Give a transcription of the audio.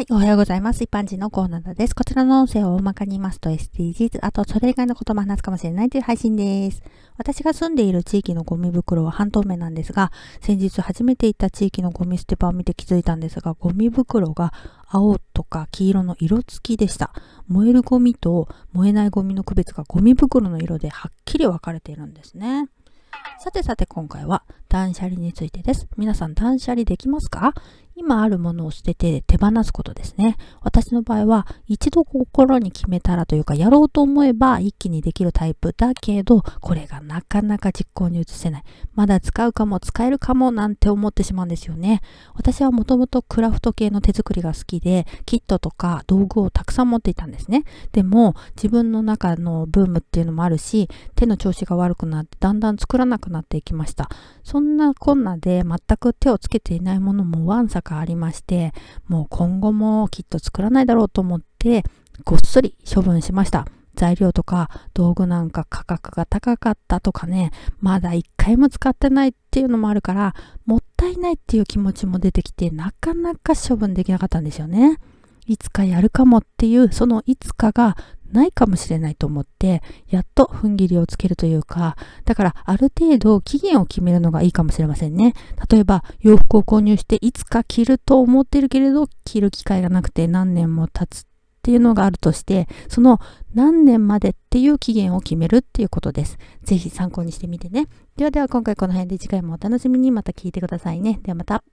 はい、おはようございます。一般人のコーナーです。こちらの音声を大まかに言いますと SDGs、 あとそれ以外のことも話すかもしれないという配信です。私が住んでいる地域のゴミ袋は半透明なんですが、先日初めて行った地域のゴミ捨て場を見て気づいたんですが、ゴミ袋が青とか黄色の色付きでした。燃えるゴミと燃えないゴミの区別がゴミ袋の色ではっきり分かれているんですね。さて今回は断捨離についてです。皆さん断捨離できますか？今あるものを捨てて手放すことですね。私の場合は一度心に決めたらというか、やろうと思えば一気にできるタイプだけど、これがなかなか実行に移せない。まだ使うかも使えるかもなんて思ってしまうんですよね。私はもともとクラフト系の手作りが好きで、キットとか道具をたくさん持っていたんですね。でも自分の中のブームっていうのもあるし、手の調子が悪くなってだんだん作らなくなっていきました。そんなこんなで全く手をつけていないものもわんさかありまして、もう今後もきっと作らないだろうと思ってごっそり処分しました。材料とか道具なんか価格が高かったとかね、まだ一回も使ってないっていうのもあるから、もったいないっていう気持ちも出てきて、なかなか処分できなかったんですよね。いつかやるかもっていう、そのいつかがないかもしれないと思って、やっと踏ん切りをつけるというか、だからある程度期限を決めるのがいいかもしれませんね。例えば洋服を購入していつか着ると思っているけれど、着る機会がなくて何年も経つっていうのがあるとして、その何年までっていう期限を決めるっていうことです。ぜひ参考にしてみてね。では今回この辺で、次回もお楽しみに。また聞いてくださいね。ではまた。